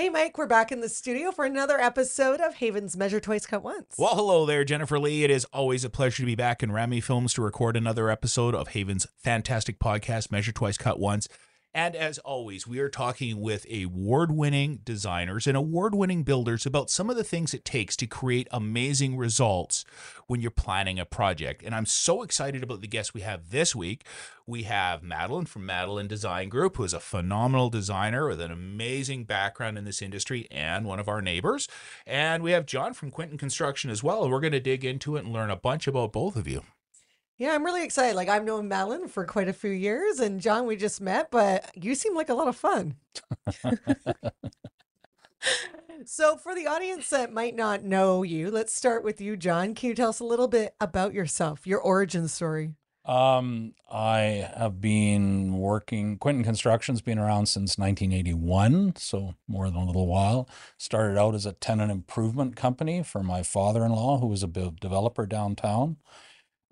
Hey, Mike, we're back in the studio for another episode of Haven's Measure Twice, Cut Once. Well, hello there, Jennifer-Lee. It is always a pleasure to be back in Rami Films to record another episode of Haven's fantastic podcast, Measure Twice, Cut Once. And as always, we are talking with award-winning designers and award-winning builders about some of the things it takes to create amazing results when you're planning a project. And I'm so excited about the guests we have this week. We have Madeleine from Madeleine Design Group, who is a phenomenal designer with an amazing background in this industry and one of our neighbors. And we have John from Quinton Construction as well. And we're going to dig into it and learn a bunch about both of you. Yeah, I'm really excited. Like, I've known Madeleine for quite a few years, and John, we just met, but you seem like a lot of fun. So for the audience that might not know you, let's start with you, John. Can you tell us a little bit about yourself, your origin story? I have been working, Quinton Construction's been around since 1981, so more than a little while. Started out as a tenant improvement company for my father-in-law, who was a developer downtown.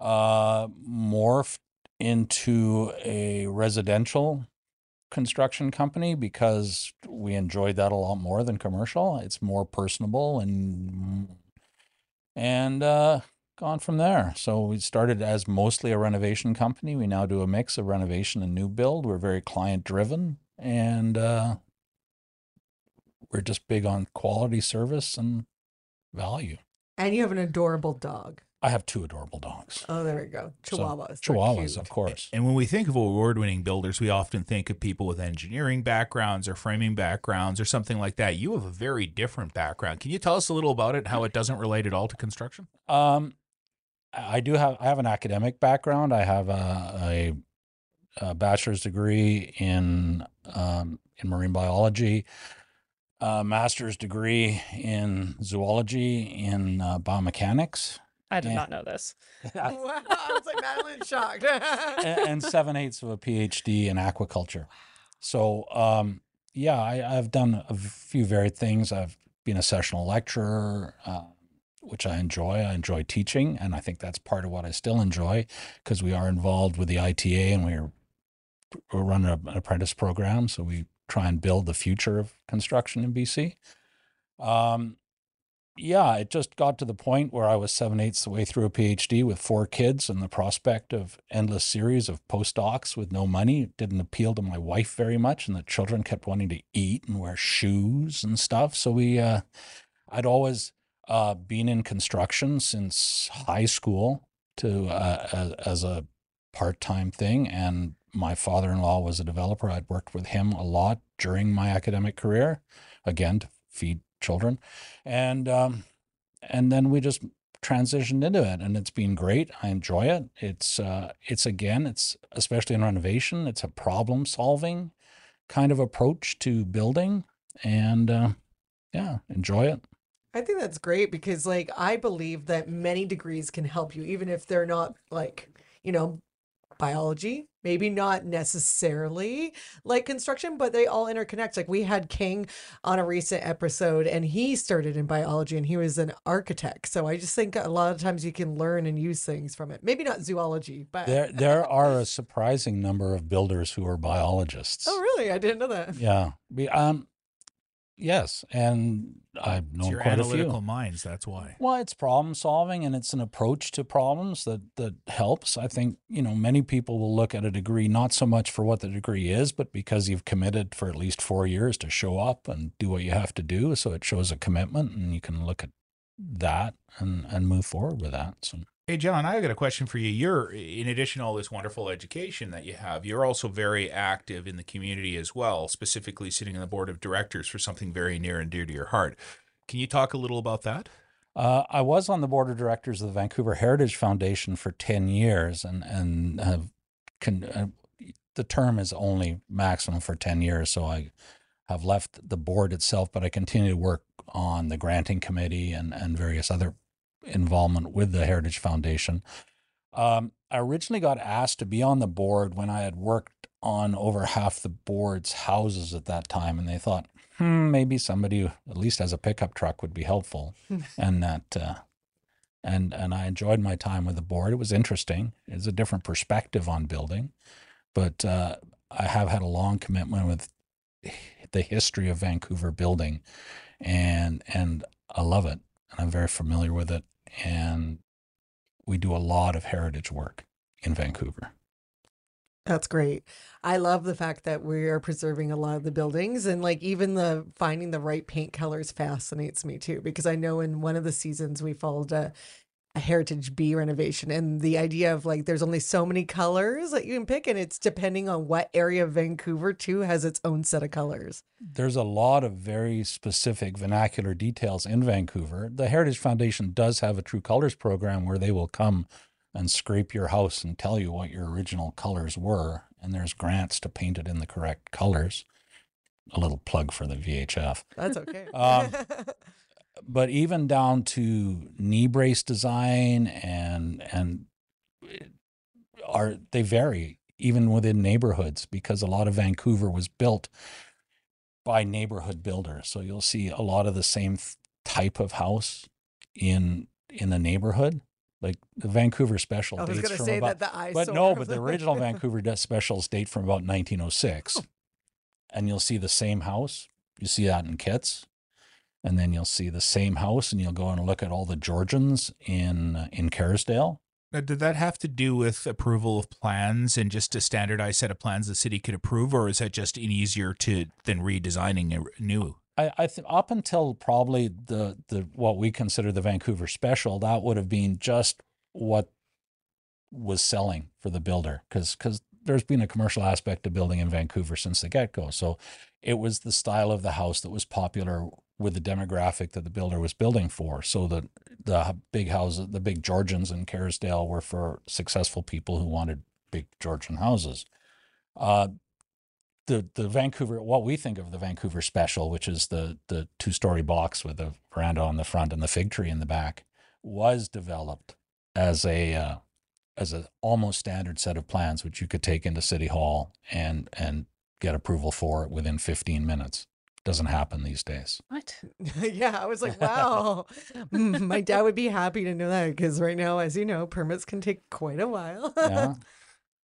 Morphed into a residential construction company because we enjoyed that a lot more than commercial. It's more personable and gone from there. So we started as mostly a renovation company. We now do a mix of renovation and new build. We're very client driven, and we're just big on quality service and value. And you have an adorable dog. I have two adorable dogs. Oh, there we go. Chihuahuas. So, Chihuahuas, of course. And when we think of award-winning builders, we often think of people with engineering backgrounds or framing backgrounds or something like that. You have a very different background. Can you tell us a little about it, how it doesn't relate at all to construction? I have an academic background. I have a bachelor's degree in marine biology. A master's degree in zoology, in biomechanics. I did not know this. Wow, I was like, Madeleine's shocked. And 7/8 of a PhD in aquaculture. Wow. So, I've done a few varied things. I've been a sessional lecturer, which I enjoy. I enjoy teaching, and I think that's part of what I still enjoy, because we are involved with the ITA, and we're running an apprentice program, so we try and build the future of construction in BC. It just got to the point where I was 7/8 the way through a PhD with 4 kids, and the prospect of endless series of postdocs with no money didn't appeal to my wife very much, and the children kept wanting to eat and wear shoes and stuff. So I'd always been in construction since high school as a part-time thing, and my father-in-law was a developer. I'd worked with him a lot during my academic career, again, to feed children, and then we just transitioned into it, and it's been great. I enjoy it. It's especially in renovation, it's a problem solving kind of approach to building, and enjoy it. I think that's great, because like, I believe that many degrees can help you, even if they're not like, biology, maybe not necessarily like construction, but they all interconnect. Like, we had King on a recent episode, and he started in biology, and he was an architect. So I just think a lot of times you can learn and use things from it. Maybe not zoology, but there are a surprising number of builders who are biologists. Oh, really? I didn't know that. Yeah. Yes, and I've known quite a few. It's your analytical minds, that's why. Well, it's problem solving, and it's an approach to problems that helps. I think, many people will look at a degree not so much for what the degree is, but because you've committed for at least 4 years to show up and do what you have to do. So it shows a commitment, and you can look at that and move forward with that. So. Hey, John, I've got a question for you. You're, in addition to all this wonderful education that you have, you're also very active in the community as well, specifically sitting on the board of directors for something very near and dear to your heart. Can you talk a little about that? I was on the board of directors of the Vancouver Heritage Foundation for 10 years, and the term is only maximum for 10 years, so I have left the board itself, but I continue to work on the granting committee and various other involvement with the Heritage Foundation. I originally got asked to be on the board when I had worked on over half the board's houses at that time, and they thought, maybe somebody who at least has a pickup truck would be helpful. And that, and I enjoyed my time with the board. It was interesting. It's a different perspective on building, but I have had a long commitment with the history of Vancouver building, and I love it, and I'm very familiar with it, and we do a lot of heritage work in Vancouver. That's great. I love the fact that we are preserving a lot of the buildings, and like even the finding the right paint colors fascinates me too, because I know in one of the seasons we followed a Heritage B renovation, and the idea of like there's only so many colors that you can pick, and it's depending on what area of Vancouver too has its own set of colors. There's a lot of very specific vernacular details in Vancouver. The Heritage Foundation does have a True Colors program where they will come and scrape your house and tell you what your original colors were. And there's grants to paint it in the correct colors. A little plug for the VHF. That's okay. But even down to knee brace design and they vary even within neighborhoods, because a lot of Vancouver was built by neighborhood builders. So you'll see a lot of the same type of house in a neighborhood. Like the Vancouver special dates from about, but the original Vancouver specials date from about 1906. And you'll see the same house. You see that in Kitts. And then you'll see the same house, and you'll go and look at all the Georgians in Kerrisdale. Now, did that have to do with approval of plans and just a standardized set of plans the city could approve, or is that just easier to than redesigning a new? I think up until probably the what we consider the Vancouver special, that would have been just what was selling for the builder, because there's been a commercial aspect to building in Vancouver since the get-go. So it was the style of the house that was popular with the demographic that the builder was building for. So the big houses, the big Georgians in Kerrisdale were for successful people who wanted big Georgian houses. The Vancouver, what we think of the Vancouver special, which is the two-story box with the veranda on the front and the fig tree in the back, was developed as an almost standard set of plans, which you could take into City Hall and get approval for it within 15 minutes. Doesn't happen these days. What? Yeah, I was like, wow. My dad would be happy to know that, because right now, as you know, permits can take quite a while. Yeah.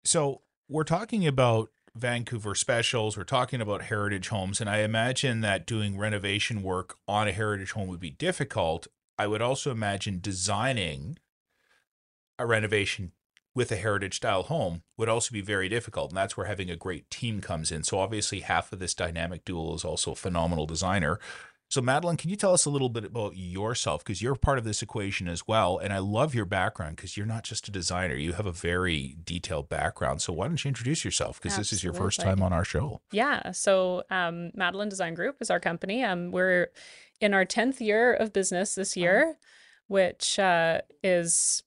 So we're talking about Vancouver specials, we're talking about heritage homes, and I imagine that doing renovation work on a heritage home would be difficult. I would also imagine designing a renovation with a heritage style home would also be very difficult. And that's where having a great team comes in. So obviously half of this dynamic duo is also a phenomenal designer. So Madeleine, can you tell us a little bit about yourself? Because you're part of this equation as well. And I love your background, because you're not just a designer. You have a very detailed background. So why don't you introduce yourself? Because this is your first time on our show. Yeah. So Madeleine Design Group is our company. We're in our 10th year of business this year, which is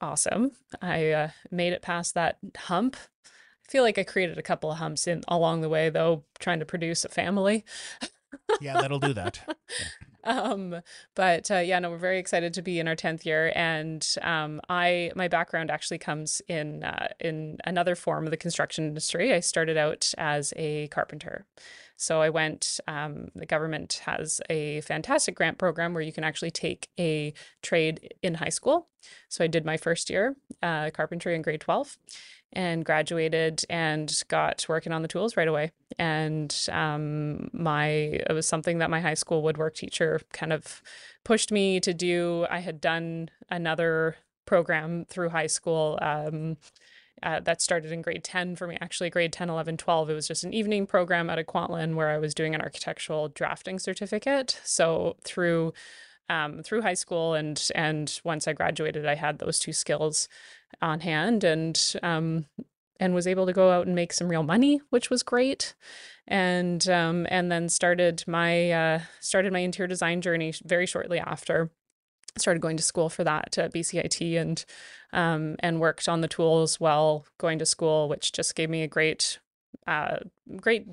awesome. I made it past that hump. I feel like I created a couple of humps along the way, though, trying to produce a family. Yeah, that'll do that. We're very excited to be in our 10th year. And my background actually comes in another form of the construction industry. I started out as a carpenter. So I went, the government has a fantastic grant program where you can actually take a trade in high school. So I did my first year, carpentry in grade 12, and graduated and got working on the tools right away. And it was something that my high school woodwork teacher kind of pushed me to do. I had done another program through high school, that started in grade 10 for me, actually grade 10, 11, 12. It was just an evening program out of Kwantlen where I was doing an architectural drafting certificate. So through high school and once I graduated, I had those two skills on hand and was able to go out and make some real money, which was great. And then started my interior design journey very shortly after. Started going to school for that at BCIT and worked on the tools while going to school, which just gave me a great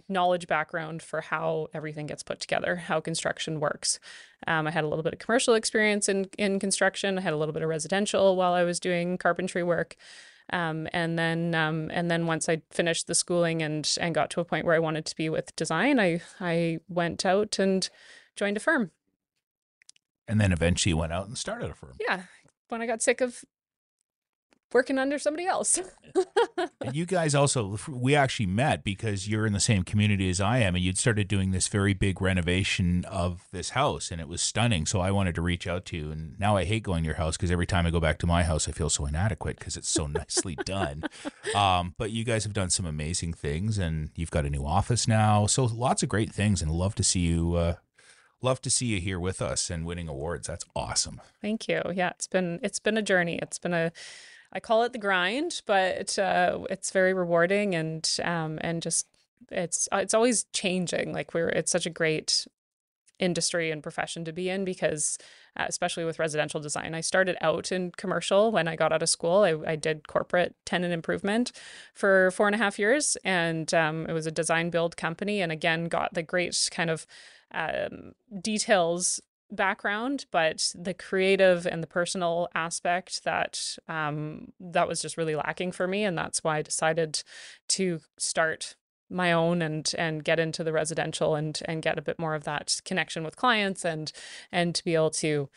knowledge background for how everything gets put together, how construction works. I had a little bit of commercial experience in construction. I had a little bit of residential while I was doing carpentry work. And then once I finished the schooling and got to a point where I wanted to be with design, I went out and joined a firm. And then eventually went out and started a firm. Yeah. When I got sick of working under somebody else. And you guys also, we actually met because you're in the same community as I am, and you'd started doing this very big renovation of this house, and it was stunning. So I wanted to reach out to you, and now I hate going to your house because every time I go back to my house, I feel so inadequate because it's so nicely done. But you guys have done some amazing things, and you've got a new office now. So lots of great things, and love to see you here with us and winning awards. That's awesome. Thank you. Yeah, it's been a journey. It's been a, I call it the grind, but it's very rewarding, and just it's always changing. Like it's such a great industry and profession to be in, because especially with residential design, I started out in commercial when I got out of school. I did corporate tenant improvement for 4.5 years, and it was a design build company, and again got the great kind of details background, but the creative and the personal aspect that was just really lacking for me, and that's why I decided to start my own and get into the residential and get a bit more of that connection with clients and to be able to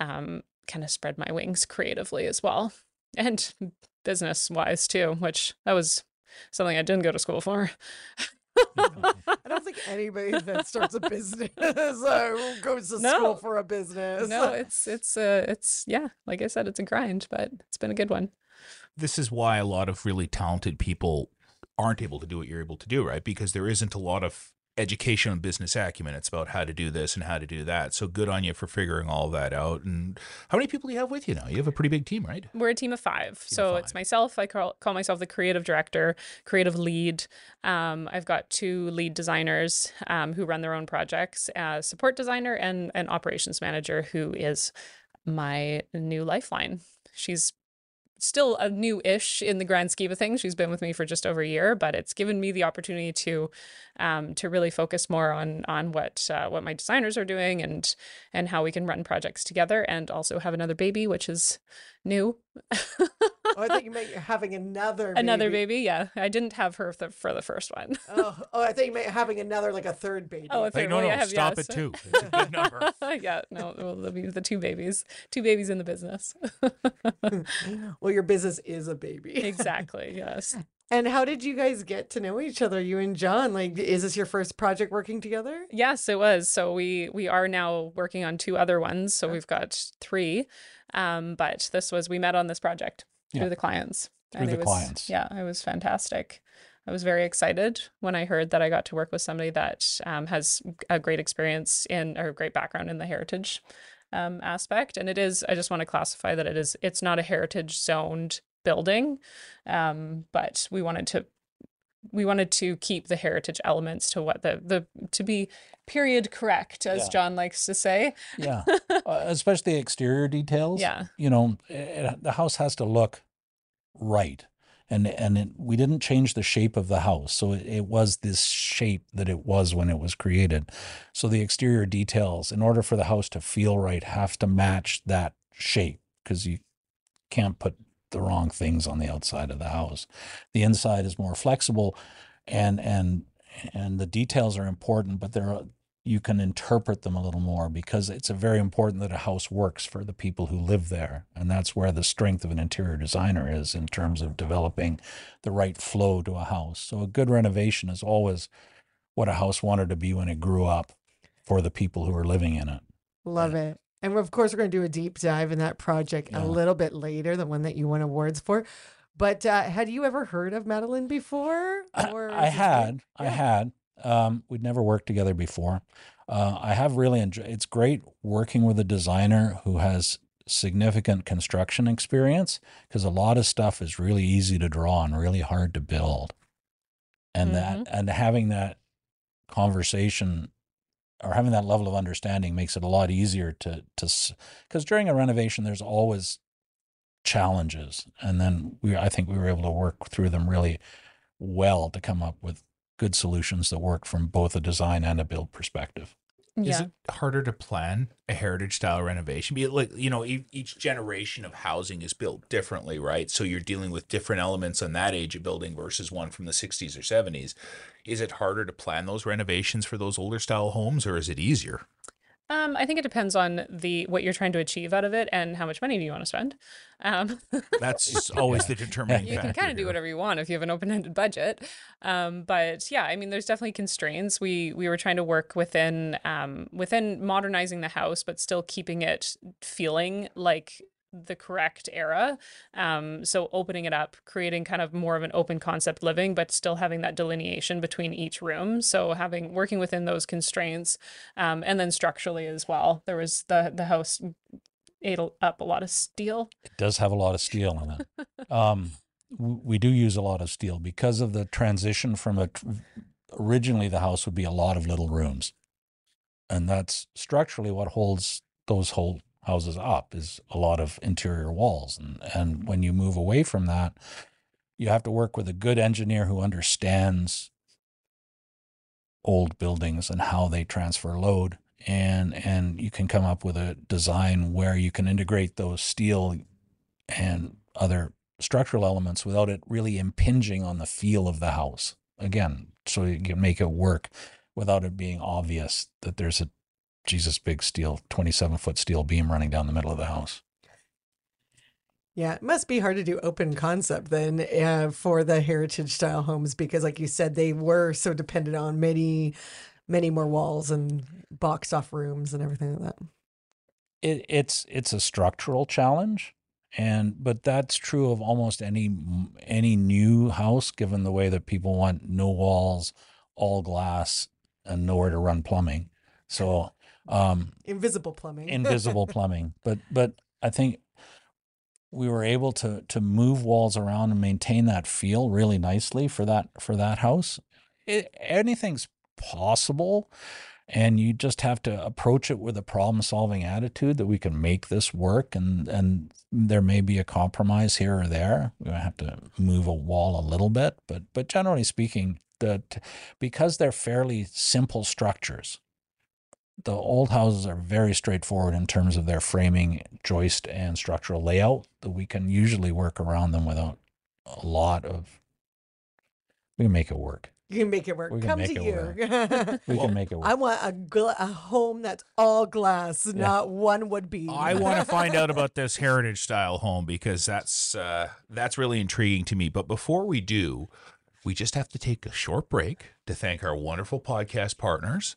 kind of spread my wings creatively as well, and business wise too, which that was something I didn't go to school for. I don't think anybody that starts a business goes to school for a business. No, it's yeah, like I said, it's a grind, but it's been a good one. This is why a lot of really talented people aren't able to do what you're able to do, right? Because there isn't a lot of education on business acumen. It's about how to do this and how to do that. So good on you for figuring all that out. And how many people do you have with you now? You have a pretty big team, right? We're a team of five. So it's myself. I call myself the creative director, creative lead. I've got 2 lead designers who run their own projects, a support designer and an operations manager who is my new lifeline. She's still a new-ish in the grand scheme of things. She's been with me for just over a year, but it's given me the opportunity to really focus more on what my designers are doing and how we can run projects together, and also have another baby, which is new. Oh, I thought you meant you're having another baby. Yeah, I didn't have her for the first one. Oh, I thought you meant having another, like a third baby. Oh, stop at 2. It's a good number. Yeah, no, it'll be the 2 babies in the business. Well, your business is a baby. Exactly. Yes. And how did you guys get to know each other, you and John? Like, is this your first project working together? Yes, it was. So we are now working on 2 other ones. So we've got 3. But we met on this project through the clients. Yeah, it was fantastic. I was very excited when I heard that I got to work with somebody that has a great experience or a great background in the heritage aspect. And I just want to classify that it's not a heritage zoned building, but we wanted to keep the heritage elements to what to be period correct, as John likes to say. Yeah, especially exterior details. Yeah, you know, the house has to look right, and we didn't change the shape of the house, so it was this shape that it was when it was created. So the exterior details, in order for the house to feel right, have to match that shape, because you can't put the wrong things on the outside of the house. The inside is more flexible, and the details are important, but you can interpret them a little more, because it's very important that a house works for the people who live there. And that's where the strength of an interior designer is, in terms of developing the right flow to a house. So a good renovation is always what a house wanted to be when it grew up, for the people who are living in it. Love it. And of course, we're going to do a deep dive in that project a little bit later, the one that you won awards for. But had you ever heard of Madeleine before? I had. We'd never worked together before. I have really enjoyed. It's great working with a designer who has significant construction experience, because a lot of stuff is really easy to draw and really hard to build. And having that conversation, or having that level of understanding, makes it a lot easier because during a renovation, there's always challenges. And then I think we were able to work through them really well to come up with good solutions that work from both a design and a build perspective. Yeah. Is it harder to plan a heritage style renovation? Be it like, you know, each generation of housing is built differently, right? So you're dealing with different elements on that age of building versus one from the 60s or 70s. Is it harder to plan those renovations for those older style homes, or is it easier? I think it depends on what you're trying to achieve out of it and how much money do you want to spend. That's always the determining factor. You can kind of do whatever you want if you have an open-ended budget. But yeah, I mean, there's definitely constraints. We were trying to work within modernizing the house, but still keeping it feeling like the correct era. So opening it up, creating kind of more of an open concept living, but still having that delineation between each room. So working within those constraints, and then structurally as well, there was the house ate up a lot of steel. It does have a lot of steel in it. We do use a lot of steel because of the transition from originally the house would be a lot of little rooms. And that's structurally what holds those whole houses up, is a lot of interior walls. And when you move away from that, you have to work with a good engineer who understands old buildings and how they transfer load. And you can come up with a design where you can integrate those steel and other structural elements without it really impinging on the feel of the house. Again, so you can make it work without it being obvious that there's a big steel, 27-foot steel beam running down the middle of the house. Yeah, it must be hard to do open concept then for the heritage style homes, because like you said, they were so dependent on many more walls and boxed off rooms and everything like that. It's a structural challenge, but that's true of almost any new house, given the way that people want no walls, all glass, and nowhere to run plumbing. So invisible plumbing. Invisible plumbing. But I think we were able to move walls around and maintain that feel really nicely for that house. Anything's possible, and you just have to approach it with a problem-solving attitude that we can make this work, and there may be a compromise here or there. We're gonna have to move a wall a little bit, but generally speaking, because they're fairly simple structures. The old houses are very straightforward in terms of their framing, joist, and structural layout, that we can usually work around them without a lot of... We can make it work. You can make it work. Come to you. We can make it work. I want a home that's all glass, not one would be. I want to find out about this heritage style home, because that's really intriguing to me. But before we do, we just have to take a short break to thank our wonderful podcast partners.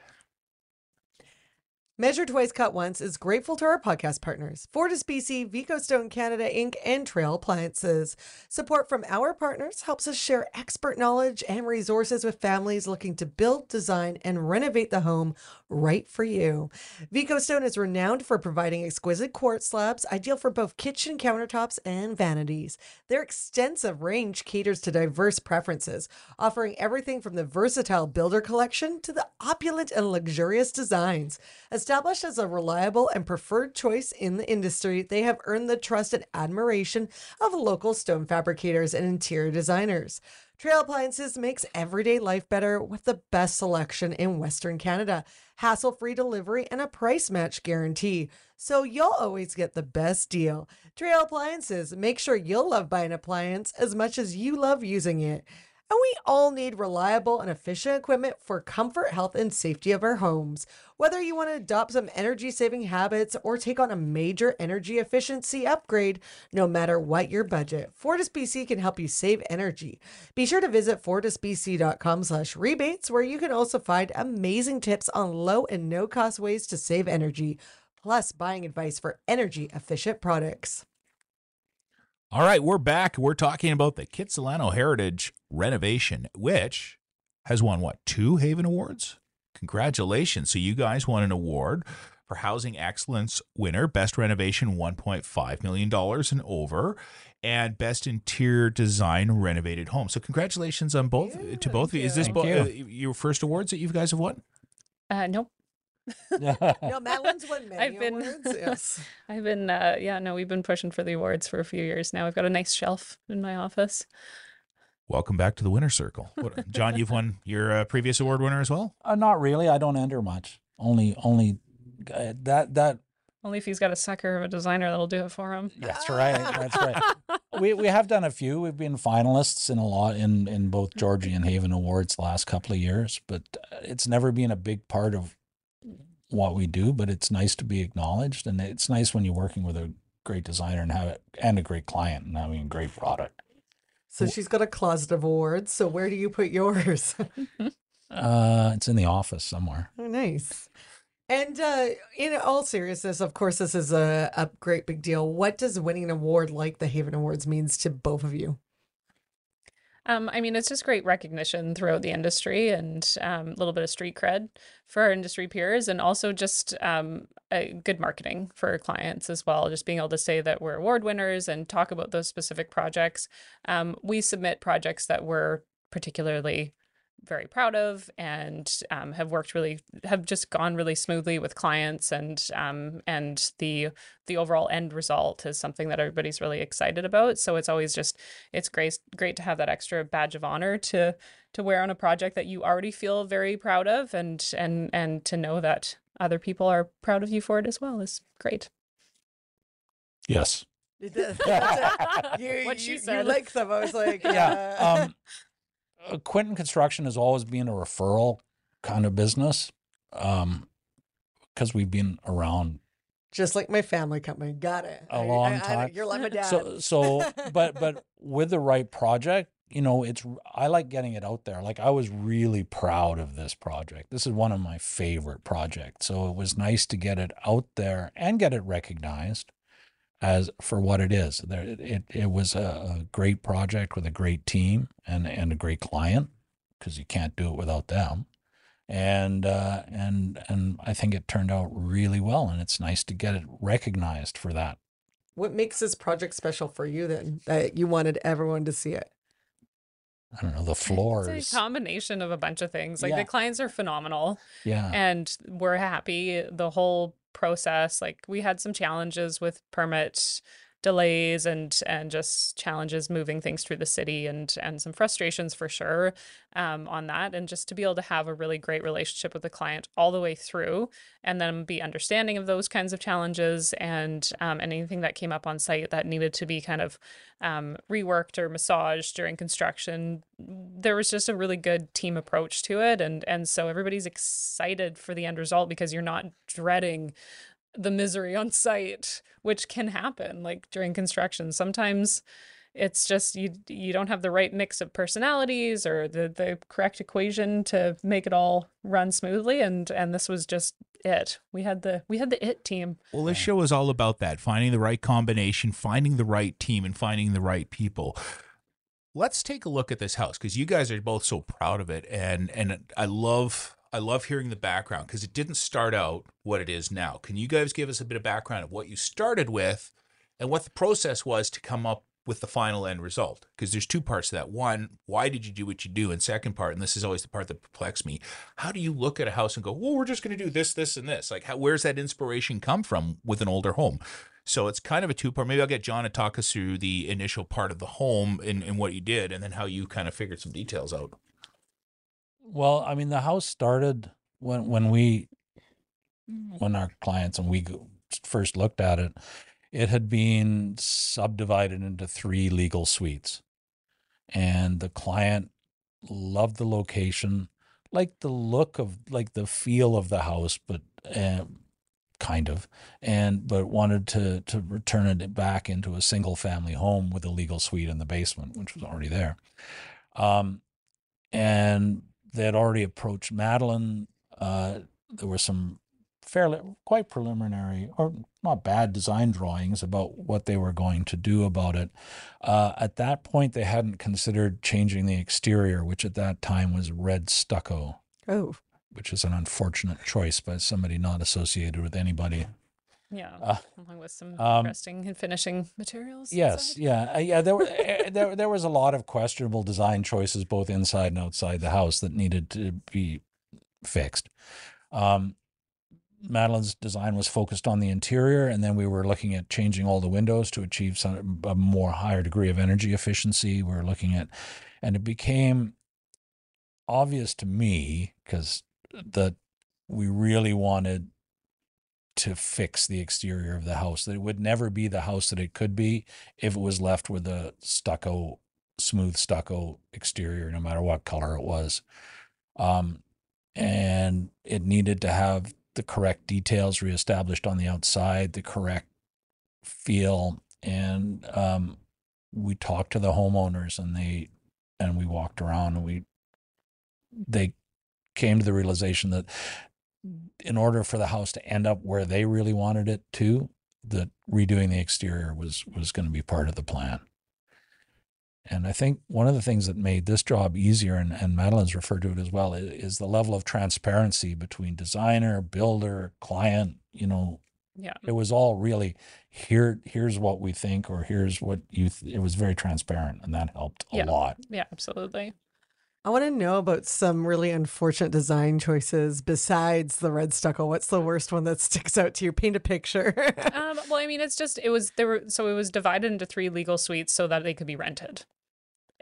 Measure Twice, Cut Once is grateful to our podcast partners, FortisBC, VicoStone Canada Inc., and Trail Appliances. Support from our partners helps us share expert knowledge and resources with families looking to build, design, and renovate the home right for you. VicoStone is renowned for providing exquisite quartz slabs, ideal for both kitchen countertops and vanities. Their extensive range caters to diverse preferences, offering everything from the versatile builder collection to the opulent and luxurious designs. Established as a reliable and preferred choice in the industry, they have earned the trust and admiration of local stone fabricators and interior designers. Trail Appliances makes everyday life better with the best selection in Western Canada, hassle-free delivery, and a price match guarantee. So you'll always get the best deal. Trail Appliances, make sure you'll love buying an appliance as much as you love using it. And we all need reliable and efficient equipment for comfort, health, and safety of our homes. Whether you want to adopt some energy-saving habits or take on a major energy efficiency upgrade, no matter what your budget, FortisBC can help you save energy. Be sure to visit fortisbc.com/rebates, where you can also find amazing tips on low and no-cost ways to save energy, plus buying advice for energy-efficient products. All right, we're back. We're talking about the Kitsilano Heritage renovation, which has won, what, 2 HAVAN Awards? Congratulations. So you guys won an award for Housing Excellence winner, Best Renovation $1.5 million and over, and Best Interior Design Renovated Home. So congratulations on both of you. Is this your first awards that you guys have won? Nope. No, Madeline's won many awards. Yes. I've been, we've been pushing for the awards for a few years now. I've got a nice shelf in my office. Welcome back to the winner circle. John, you've won your previous award winner as well? Not really. I don't enter much. Only if he's got a sucker of a designer that'll do it for him. That's right. That's right. We have done a few. We've been finalists in a lot in both Georgie and HAVAN Awards the last couple of years, but it's never been a big part of what we do, but it's nice to be acknowledged. And it's nice when you're working with a great designer and a great client and having a great product. So she's got a closet of awards. So where do you put yours? It's in the office somewhere. Oh, nice. And in all seriousness, of course, this is a great big deal. What does winning an award like the Haven Awards means to both of you? I mean, it's just great recognition throughout the industry and a little bit of street cred for our industry peers, and also just good marketing for our clients as well. Just being able to say that we're award winners and talk about those specific projects. We submit projects that we're particularly very proud of and have just gone really smoothly with clients, and the overall end result is something that everybody's really excited about. So it's always just, it's great to have that extra badge of honor to wear on a project that you already feel very proud of, and to know that other people are proud of you for it as well is great. Yes. What she said. You like them. I was like, yeah. Quinton Construction has always been a referral kind of business, because we've been around. Just like my family company, got it. A long time. You're like my dad. So, but with the right project, you know, I like getting it out there. Like, I was really proud of this project. This is one of my favorite projects. So it was nice to get it out there and get it recognized as for what it is. It was a great project with a great team and a great client, because you can't do it without them. And I think it turned out really well, and it's nice to get it recognized for that. What makes this project special for you then, that you wanted everyone to see it? I don't know, the floors. It's a combination of a bunch of things. Like, yeah. The clients are phenomenal. Yeah. And we're happy. The whole process, like, we had some challenges with permit delays and just challenges moving things through the city and some frustrations for sure on that, and just to be able to have a really great relationship with the client all the way through, and then be understanding of those kinds of challenges and anything that came up on site that needed to be kind of reworked or massaged during construction. There was just a really good team approach to it, and so everybody's excited for the end result, because you're not dreading the misery on site, which can happen, like, during construction. Sometimes it's just you don't have the right mix of personalities or the correct equation to make it all run smoothly, and this was just it. We had the IT team. Well, this show is all about that, finding the right combination, finding the right team, and finding the right people. Let's take a look at this house, because you guys are both so proud of it, and I love hearing the background, because it didn't start out what it is now. Can you guys give us a bit of background of what you started with and what the process was to come up with the final end result? Because there's two parts to that. One, why did you do what you do? And second part, and this is always the part that perplexes me, how do you look at a house and go, well, we're just going to do this, this, and this? Like, where's that inspiration come from with an older home? So it's kind of a two-part. Maybe I'll get John to talk us through the initial part of the home and what you did, and then how you kind of figured some details out. Well, I mean, the house started when our clients and we first looked at it, it had been subdivided into 3 legal suites, and the client loved the location, liked the look of, like, the feel of the house, but but wanted to return it back into a single family home with a legal suite in the basement, which was already there. They had already approached Madeleine. There were some quite preliminary or not bad design drawings about what they were going to do about it. At that point, they hadn't considered changing the exterior, which at that time was red stucco. Oh, which is an unfortunate choice by somebody not associated with anybody. Yeah, along with some interesting and finishing materials. Yes, inside. Yeah. There was a lot of questionable design choices, both inside and outside the house, that needed to be fixed. Madeleine's design was focused on the interior, and then we were looking at changing all the windows to achieve a more higher degree of energy efficiency. We were looking at, and it became obvious to me, because we really wanted to fix the exterior of the house, that it would never be the house that it could be if it was left with a smooth stucco exterior, no matter what color it was. And it needed to have the correct details reestablished on the outside, the correct feel. And we talked to the homeowners, and we walked around, and they came to the realization that in order for the house to end up where they really wanted it to, that redoing the exterior was going to be part of the plan. And I think one of the things that made this job easier, and Madeleine's referred to it as well, is the level of transparency between designer, builder, client. Yeah, it was all really here's what we think, or here's what it was very transparent, and that helped a lot. Yeah, absolutely. I want to know about some really unfortunate design choices besides the red stucco. What's the worst one that sticks out to you? Paint a picture. Well, I mean, it was divided into 3 legal suites so that they could be rented.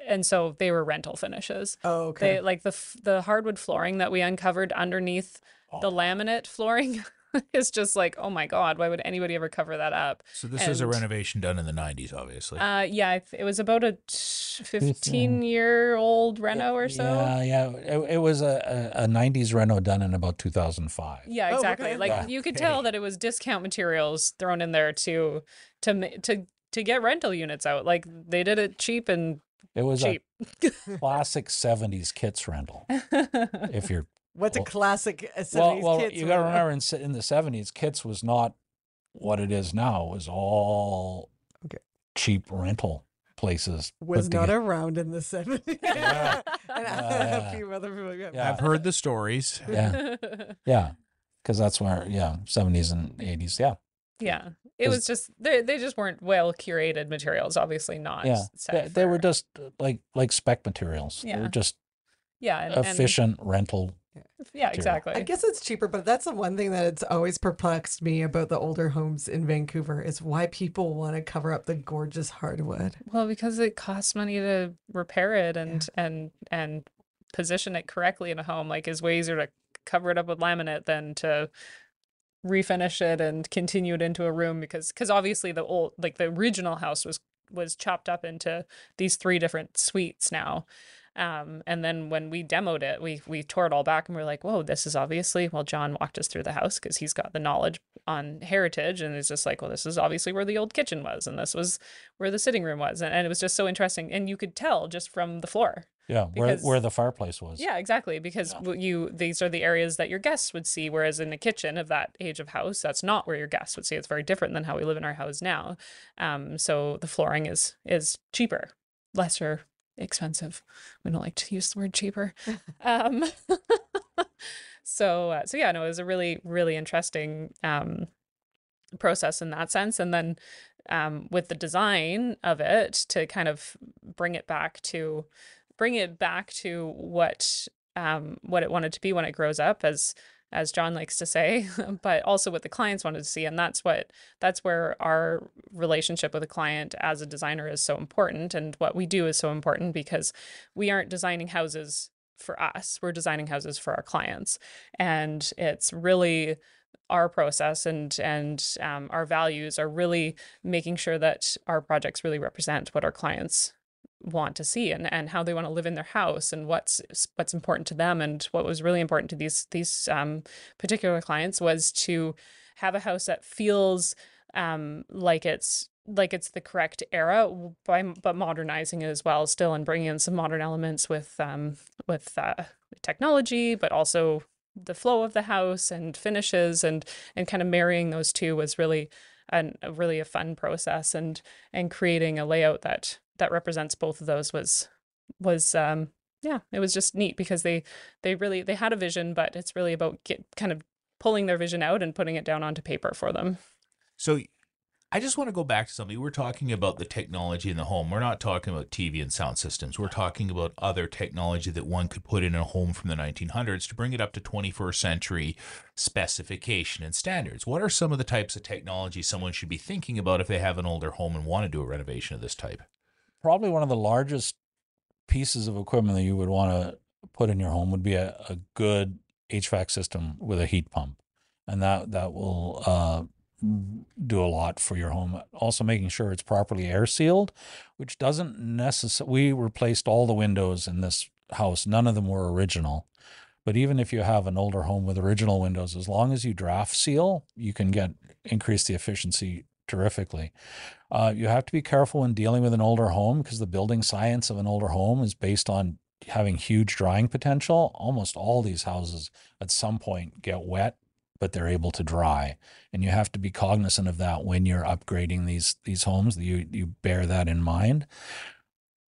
And so they were rental finishes. Oh, okay. The hardwood flooring that we uncovered underneath the laminate flooring is just like, oh my God, why would anybody ever cover that up? So this is a renovation done in the 90s, obviously. Yeah, it was about a 15-year-old reno or so. Yeah. It was a 90s reno done in about 2005. Yeah, exactly. You could tell that it was discount materials thrown in there to get rental units out. Like, they did it cheap and it was cheap. A classic 70s kits rental. If you're What's well, a classic 70s well, kits? Well, you got to remember in the 70s, kits was not what it is now. It was all cheap rental places. Was not around in the 70s. Yeah. And a few other people. Yeah. I've heard the stories. Yeah. Yeah. Because that's where, 70s and 80s. Yeah. Yeah. It was just, they just weren't well curated materials, obviously not. Yeah. They were just like spec materials. Yeah. They were just efficient rental. Yeah, exactly. I guess it's cheaper, but that's the one thing that it's always perplexed me about the older homes in Vancouver is why people want to cover up the gorgeous hardwood. Well, because it costs money to repair it and position it correctly in a home. Like, it's way easier to cover it up with laminate than to refinish it and continue it into a room, because obviously the original house was chopped up into these 3 different suites now. And then when we demoed it, we tore it all back and we were like, whoa, this is obviously, John walked us through the house because he's got the knowledge on heritage, and it's just like, well, this is obviously where the old kitchen was, and this was where the sitting room was. And it was just so interesting. And you could tell just from the floor. Yeah, where the fireplace was. Yeah, exactly. Because these are the areas that your guests would see, whereas in the kitchen of that age of house, that's not where your guests would see. It's very different than how we live in our house now. So the flooring is cheaper, lesser expensive. We don't like to use the word cheaper. It was a really, really interesting process in that sense. And then with the design of it, to kind of bring it back to what it wanted to be when it grows up, as John likes to say, but also what the clients wanted to see. And that's where our relationship with the client as a designer is so important. And what we do is so important, because we aren't designing houses for us. We're designing houses for our clients. And it's really our process and our values are really making sure that our projects really represent what our clients want to see and how they want to live in their house, and what's important to them. And what was really important to these particular clients was to have a house that feels like it's the correct era, but modernizing it as well, still, and bringing in some modern elements with technology, but also the flow of the house and finishes and kind of marrying those two was really a fun process, and creating a layout that represents both of those was it was just neat, because they really had a vision, but it's really about kind of pulling their vision out and putting it down onto paper for them. So I just want to go back to something. We're talking about the technology in the home. We're not talking about TV and sound systems. We're talking about other technology that one could put in a home from the 1900s to bring it up to 21st century specification and standards. What are some of the types of technology someone should be thinking about if they have an older home and want to do a renovation of this type? Probably one of the largest pieces of equipment that you would want to put in your home would be a good HVAC system with a heat pump. And that will do a lot for your home. Also making sure it's properly air sealed, which doesn't necessarily, we replaced all the windows in this house. None of them were original. But even if you have an older home with original windows, as long as you draft seal, you can increase the efficiency terrifically. You have to be careful when dealing with an older home, because the building science of an older home is based on having huge drying potential. Almost all these houses at some point get wet, but they're able to dry. And you have to be cognizant of that when you're upgrading these homes. You bear that in mind.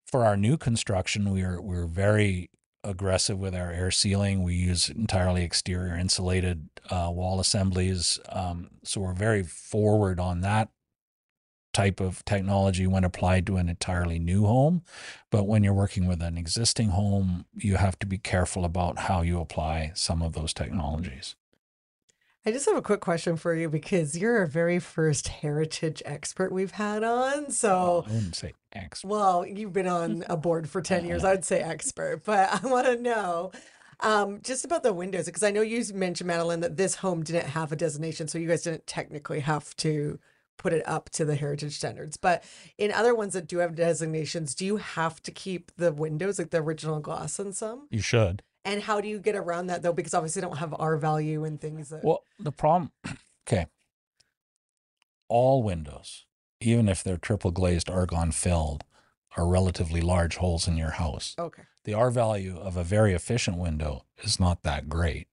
For our new construction, we're very aggressive with our air sealing. We use entirely exterior insulated wall assemblies. So we're very forward on that type of technology when applied to an entirely new home. But when you're working with an existing home, you have to be careful about how you apply some of those technologies. I just have a quick question for you, because you're our very first heritage expert we've had on. So I wouldn't say expert. Well, you've been on a board for 10 years. I'd say expert, but I want to know just about the windows, because I know you mentioned, Madeleine, that this home didn't have a designation. So you guys didn't technically have to put it up to the heritage standards. But in other ones that do have designations, do you have to keep the windows, like the original glass in some? You should. And how do you get around that, though? Because obviously they don't have R value and things. Well, the problem, okay, all windows, even if they're triple glazed argon filled, are relatively large holes in your house. Okay. The R value of a very efficient window is not that great.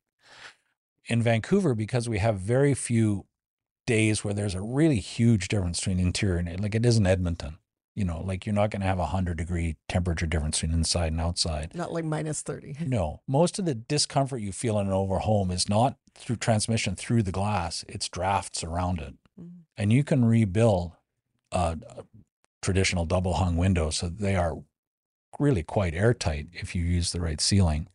In Vancouver, because we have very few days where there's a really huge difference between interior and, like it is in Edmonton. You know, like you're not going to have a 100-degree temperature difference between inside and outside. Not like minus 30. No. Most of the discomfort you feel in an older home is not through transmission through the glass. It's drafts around it. Mm-hmm. And you can rebuild a traditional double-hung window, so they are really quite airtight if you use the right sealing.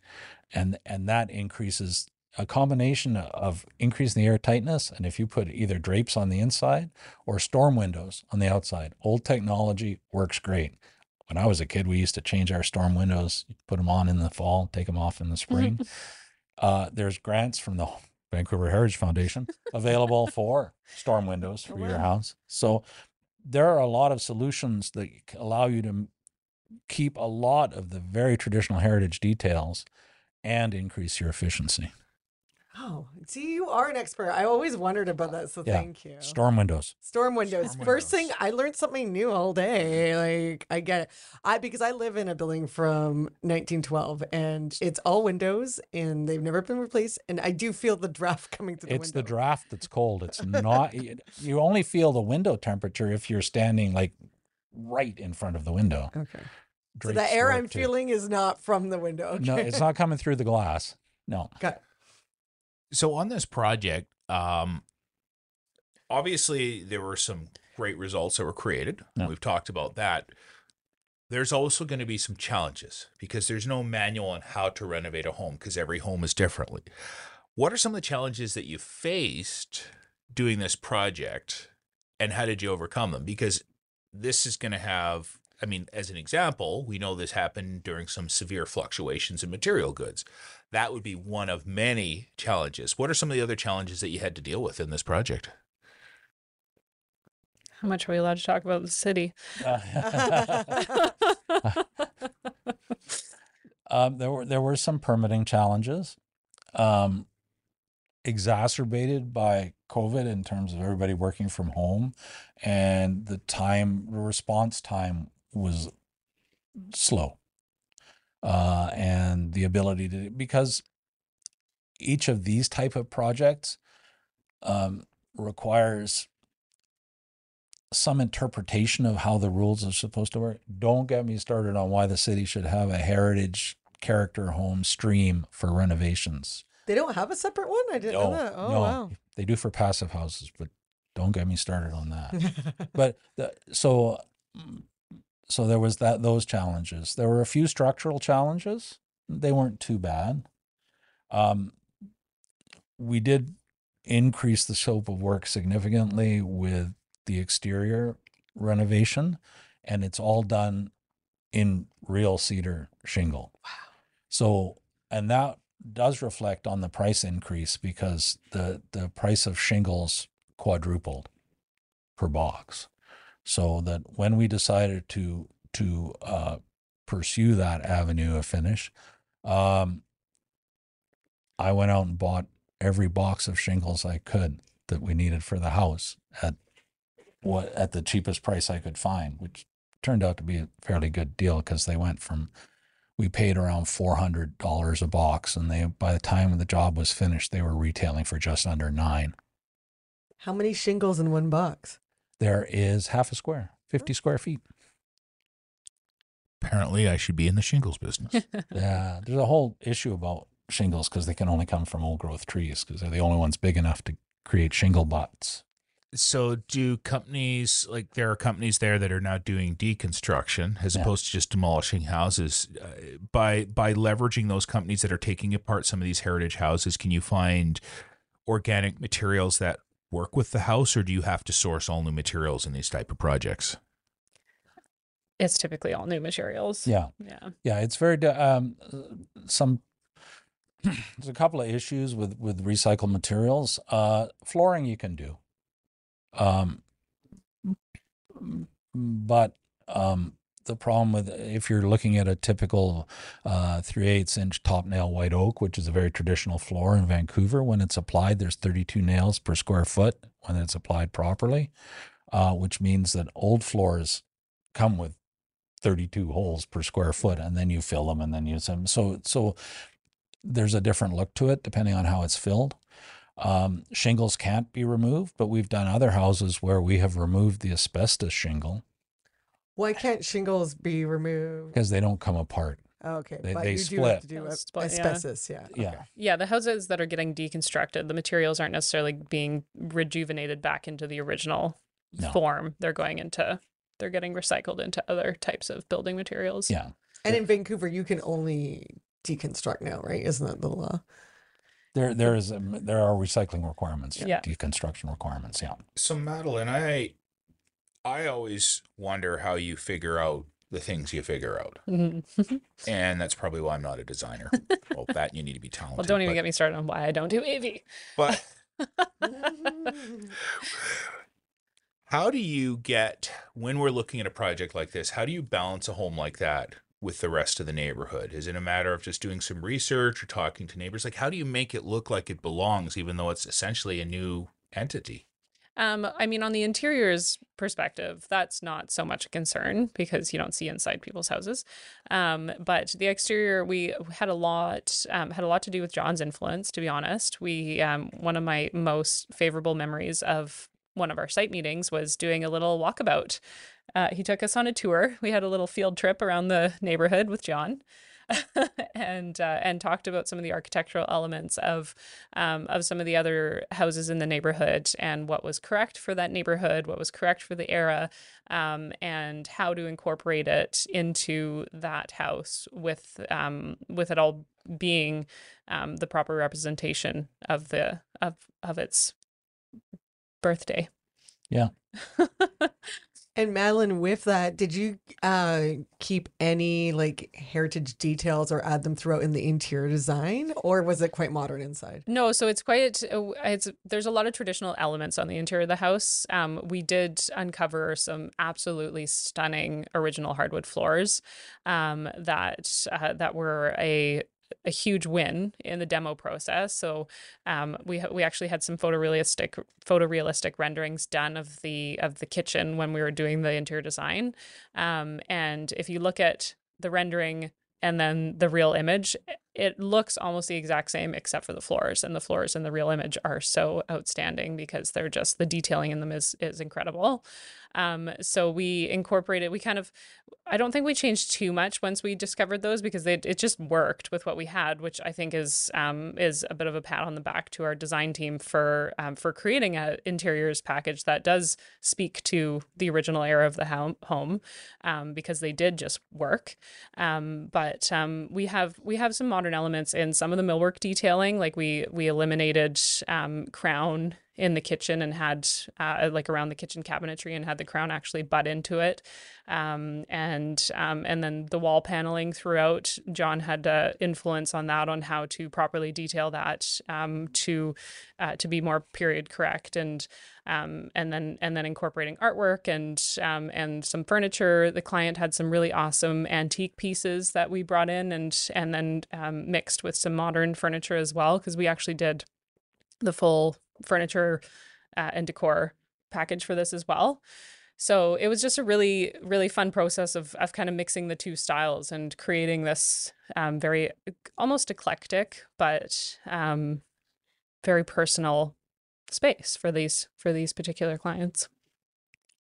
And that increases a combination of increasing the air tightness, and if you put either drapes on the inside or storm windows on the outside, old technology works great. When I was a kid, we used to change our storm windows, put them on in the fall, take them off in the spring. There's grants from the Vancouver Heritage Foundation available for storm windows for your house. So there are a lot of solutions that allow you to keep a lot of the very traditional heritage details and increase your efficiency. Oh, see, you are an expert. I always wondered about that, so yeah. Thank you. Storm windows. First thing, I learned something new all day. Like, I get it. Because I live in a building from 1912, and it's all windows, and they've never been replaced, and I do feel the draft coming through the window. It's the draft that's cold. It's not, you only feel the window temperature if you're standing, like, right in front of the window. Okay. Drapes so the air I'm feeling is not from the window. Okay. No, it's not coming through the glass. No. Got it. So on this project, obviously there were some great results that were created. Yeah. We've talked about that. There's also going to be some challenges because there's no manual on how to renovate a home because every home is differently. What are some of the challenges that you faced doing this project and how did you overcome them? Because this is going to have, I mean, as an example, we know this happened during some severe fluctuations in material goods. That would be one of many challenges. What are some of the other challenges that you had to deal with in this project? How much are we allowed to talk about the city? There were some permitting challenges, exacerbated by COVID in terms of everybody working from home, and the response time was slow. And the ability to, because each of these type of projects requires some interpretation of how the rules are supposed to work. Don't get me started on why the city should have a heritage character home stream for renovations. They don't have a separate one? I didn't know that. Oh, no. Wow. They do for passive houses, but don't get me started on that. So there was those challenges. There were a few structural challenges. They weren't too bad. We did increase the scope of work significantly with the exterior renovation, and it's all done in real cedar shingle. Wow. So, and that does reflect on the price increase because the price of shingles quadrupled per box. So that when we decided to pursue that avenue of finish, I went out and bought every box of shingles I could that we needed for the house at the cheapest price I could find, which turned out to be a fairly good deal because they went from, we paid around $400 a box, and they, by the time the job was finished, they were retailing for just under $9. How many shingles in one box? There is half a square, 50 square feet. Apparently I should be in the shingles business. Yeah, there's a whole issue about shingles because they can only come from old growth trees because they're the only ones big enough to create shingle butts. So do companies, like there are companies there that are now doing deconstruction as opposed to just demolishing houses. By leveraging those companies that are taking apart some of these heritage houses, can you find organic materials that work with the house, or do you have to source all new materials in these type of projects? It's typically all new materials. Yeah. Yeah. Yeah. It's very, there's a couple of issues with recycled materials. Flooring you can do. But the problem with, if you're looking at a typical 3/8 inch top nail white oak, which is a very traditional floor in Vancouver, when it's applied, there's 32 nails per square foot when it's applied properly, which means that old floors come with 32 holes per square foot, and then you fill them and then use them. So there's a different look to it depending on how it's filled. Shingles can't be removed, but we've done other houses where we have removed the asbestos shingle. Why can't shingles be removed? Because they don't come apart. Okay. They split. Have to do asbestos, yeah. Okay. Yeah, the houses that are getting deconstructed, the materials aren't necessarily being rejuvenated back into the original form. They're getting recycled into other types of building materials. Yeah. And in Vancouver, you can only deconstruct now, right? Isn't that the law? There are recycling requirements, deconstruction requirements, So Madeleine, I always wonder how you figure out the things you figure out. Mm-hmm. And that's probably why I'm not a designer. Well, that you need to be talented. Well, don't even get me started on why I don't do AV. But how do you get, when we're looking at a project like this, how do you balance a home like that with the rest of the neighborhood? Is it a matter of just doing some research or talking to neighbors? Like, how do you make it look like it belongs, even though it's essentially a new entity? I mean, on the interiors perspective, that's not so much a concern because you don't see inside people's houses. But the exterior, we had a lot to do with John's influence, to be honest. We, one of my most favorable memories of one of our site meetings was doing a little walkabout. He took us on a tour. We had a little field trip around the neighborhood with John. and talked about some of the architectural elements of some of the other houses in the neighborhood and what was correct for that neighborhood, what was correct for the era, and how to incorporate it into that house with it all being the proper representation of the of its birthday. Yeah. And Madeleine, with that, did you keep any like heritage details or add them throughout in the interior design, or was it quite modern inside? No, so there's a lot of traditional elements on the interior of the house. We did uncover some absolutely stunning original hardwood floors that were a huge win in the demo process. So we actually had some photorealistic renderings done of the kitchen when we were doing the interior design. And if you look at the rendering and then the real image, it looks almost the exact same except for the floors. And the floors in the real image are so outstanding because they're just, the detailing in them is incredible. So we incorporated, I don't think we changed too much once we discovered those because it just worked with what we had, which I think is a bit of a pat on the back to our design team for creating an interiors package that does speak to the original era of the home, because they did just work. But we have some modern elements in some of the millwork detailing, like we eliminated crown in the kitchen and had like around the kitchen cabinetry and had the crown actually butt into it. And then the wall paneling throughout, John had influence on that, on how to properly detail that to be more period correct, and then incorporating artwork and some furniture. The client had some really awesome antique pieces that we brought in and then mixed with some modern furniture as well, because we actually did the full furniture and decor package for this as well. So it was just a really, really fun process of kind of mixing the two styles and creating this very almost eclectic, but very personal space for these particular clients.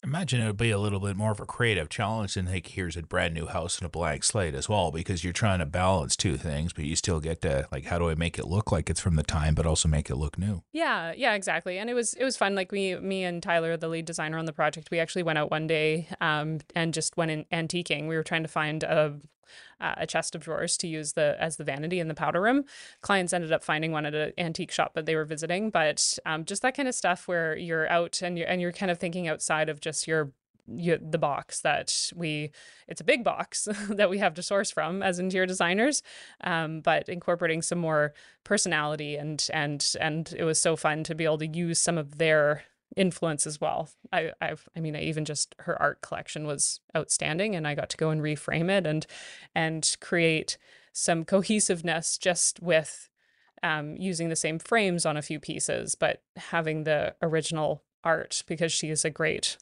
Imagine it would be a little bit more of a creative challenge than, like, here's a brand new house and a blank slate as well, because you're trying to balance two things, but you still get to, like, how do I make it look like it's from the time, but also make it look new? Yeah, yeah, exactly. And it was fun. Like, me and Tyler, the lead designer on the project, we actually went out one day and just went in antiquing. We were trying to find a chest of drawers to use as the vanity in the powder room. Clients ended up finding one at an antique shop that they were visiting, but just that kind of stuff where you're out and you're kind of thinking outside of just the box that it's a big box that we have to source from as interior designers, but incorporating some more personality and it was so fun to be able to use some of their influence as well. I mean, even just her art collection was outstanding, and I got to go and reframe it and create some cohesiveness just with using the same frames on a few pieces, but having the original art, because she is a great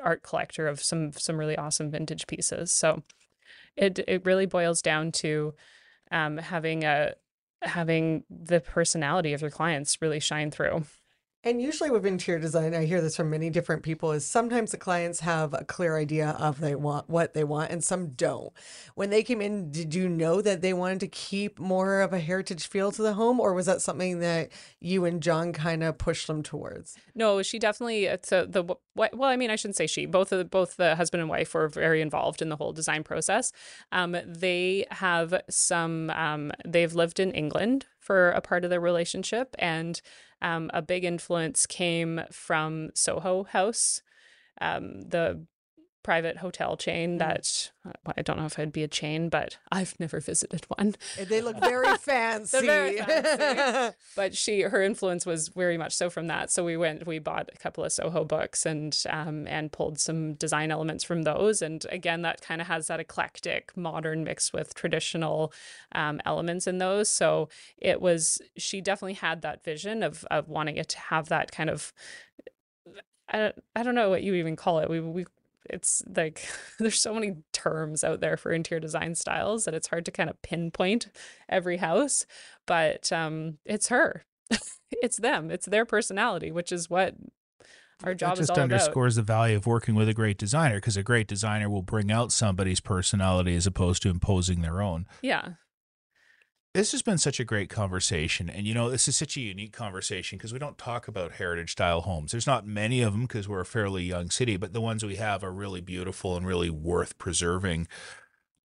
art collector of some really awesome vintage pieces. So it really boils down to having the personality of your clients really shine through. And usually with interior design, I hear this from many different people, is sometimes the clients have a clear idea of what they want, and some don't. When they came in, did you know that they wanted to keep more of a heritage feel to the home, or was that something that you and John kind of pushed them towards? No, she definitely. I shouldn't say she. Both the husband and wife were very involved in the whole design process. They've lived in England for a part of their relationship, and a big influence came from Soho House, the private hotel chain that, well, I don't know if it'd be a chain, but I've never visited one. They look very fancy. Very fancy. But her influence was very much so from that. So we bought a couple of Soho books and pulled some design elements from those. And again, that kind of has that eclectic modern mixed with traditional elements in those. So she definitely had that vision of wanting it to have that kind of, I don't know what you even call it. It's like there's so many terms out there for interior design styles that it's hard to kind of pinpoint every house, but it's her. It's them. It's their personality, which is what our job is all about. It just underscores the value of working with a great designer, because a great designer will bring out somebody's personality as opposed to imposing their own. Yeah. This has been such a great conversation. And, this is such a unique conversation because we don't talk about heritage style homes. There's not many of them because we're a fairly young city, but the ones we have are really beautiful and really worth preserving.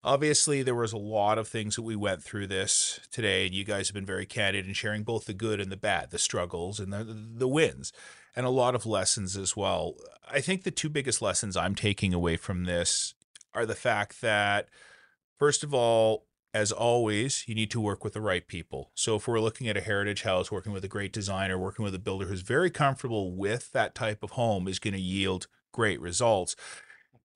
Obviously, there was a lot of things that we went through this today, and you guys have been very candid in sharing both the good and the bad, the struggles and the wins, and a lot of lessons as well. I think the two biggest lessons I'm taking away from this are the fact that, first of all, as always, you need to work with the right people. So if we're looking at a heritage house, working with a great designer, working with a builder who's very comfortable with that type of home is going to yield great results.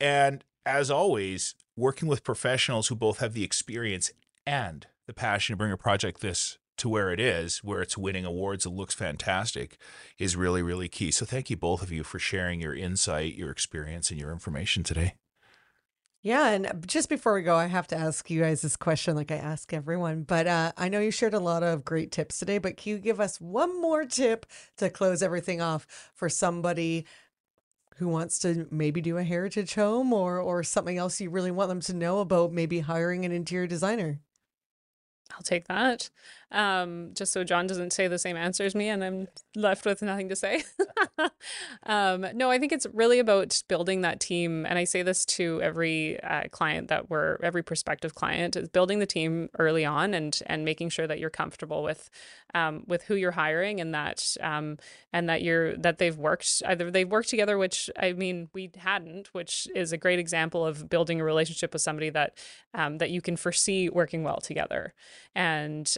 And as always, working with professionals who both have the experience and the passion to bring a project this to where it is, where it's winning awards and looks fantastic, is really, really key. So thank you, both of you, for sharing your insight, your experience, and your information today. Yeah. And just before we go, I have to ask you guys this question like I ask everyone, but I know you shared a lot of great tips today, but can you give us one more tip to close everything off for somebody who wants to maybe do a heritage home or something else you really want them to know about maybe hiring an interior designer? I'll take that. just so John doesn't say the same answer as me and I'm left with nothing to say. No, I think it's really about building that team. And I say this to every client that we're, every prospective client, is building the team early on and making sure that you're comfortable with who you're hiring and that you're, that they've worked, either they've worked together, which I mean, we hadn't, which is a great example of building a relationship with somebody that, that you can foresee working well together. And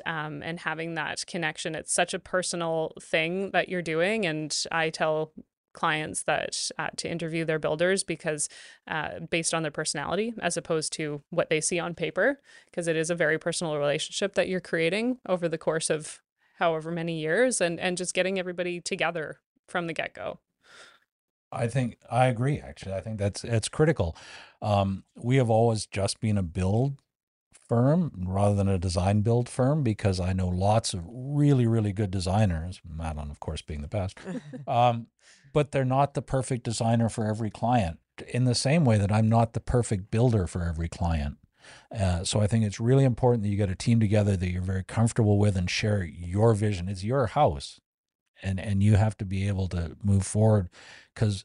having that connection, it's such a personal thing that you're doing. And I tell clients that to interview their builders because based on their personality as opposed to what they see on paper, because it is a very personal relationship that you're creating over the course of however many years, and just getting everybody together from the get-go. I think I agree, actually. I think that's critical. We have always just been a build firm rather than a design build firm, because I know lots of really, really good designers, Madeleine, of course, being the best, but they're not the perfect designer for every client, in the same way that I'm not the perfect builder for every client. So I think it's really important that you get a team together that you're very comfortable with and share your vision. It's your house, and you have to be able to move forward, because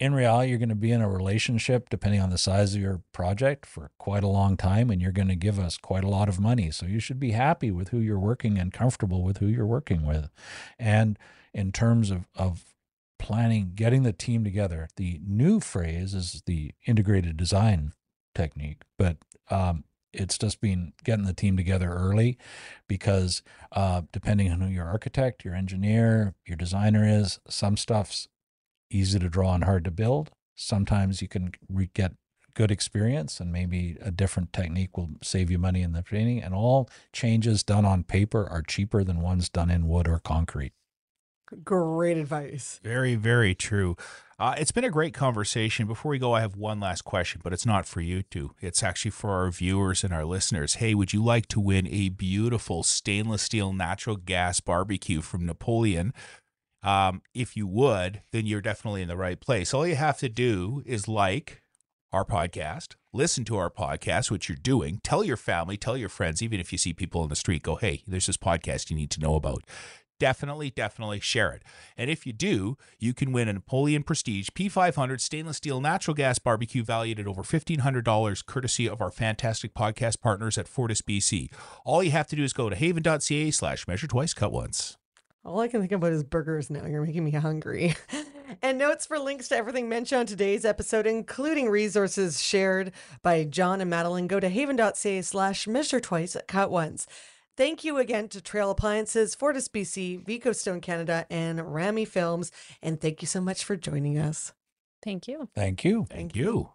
in reality, you're going to be in a relationship, depending on the size of your project, for quite a long time, and you're going to give us quite a lot of money. So you should be happy with who you're working and comfortable with who you're working with. And in terms of planning, getting the team together, the new phrase is the integrated design technique, but it's just been getting the team together early, because depending on who your architect, your engineer, your designer is, some stuff's easy to draw and hard to build. Sometimes you can get good experience, and maybe a different technique will save you money in the training. And all changes done on paper are cheaper than ones done in wood or concrete. Great advice. Very, very true. It's been a great conversation. Before we go, I have one last question, but it's not for you two. It's actually for our viewers and our listeners. Hey, would you like to win a beautiful stainless steel natural gas barbecue from Napoleon? If you would, then you're definitely in the right place. All you have to do is like our podcast, listen to our podcast, which you're doing, tell your family, tell your friends, even if you see people in the street, go, hey, there's this podcast you need to know about. Definitely, definitely share it. And if you do, you can win a Napoleon Prestige P500 stainless steel natural gas barbecue valued at over $1,500, courtesy of our fantastic podcast partners at FortisBC. All you have to do is go to haven.ca/measure-twice-cut-once. All I can think about is burgers now. You're making me hungry. And notes for links to everything mentioned on today's episode, including resources shared by John and Madeleine, go to haven.ca/measure-twice-cut-once. Thank you again to Trail Appliances, FortisBC, VicoStone Canada, and Rami Films. And thank you so much for joining us. Thank you. Thank you. Thank you.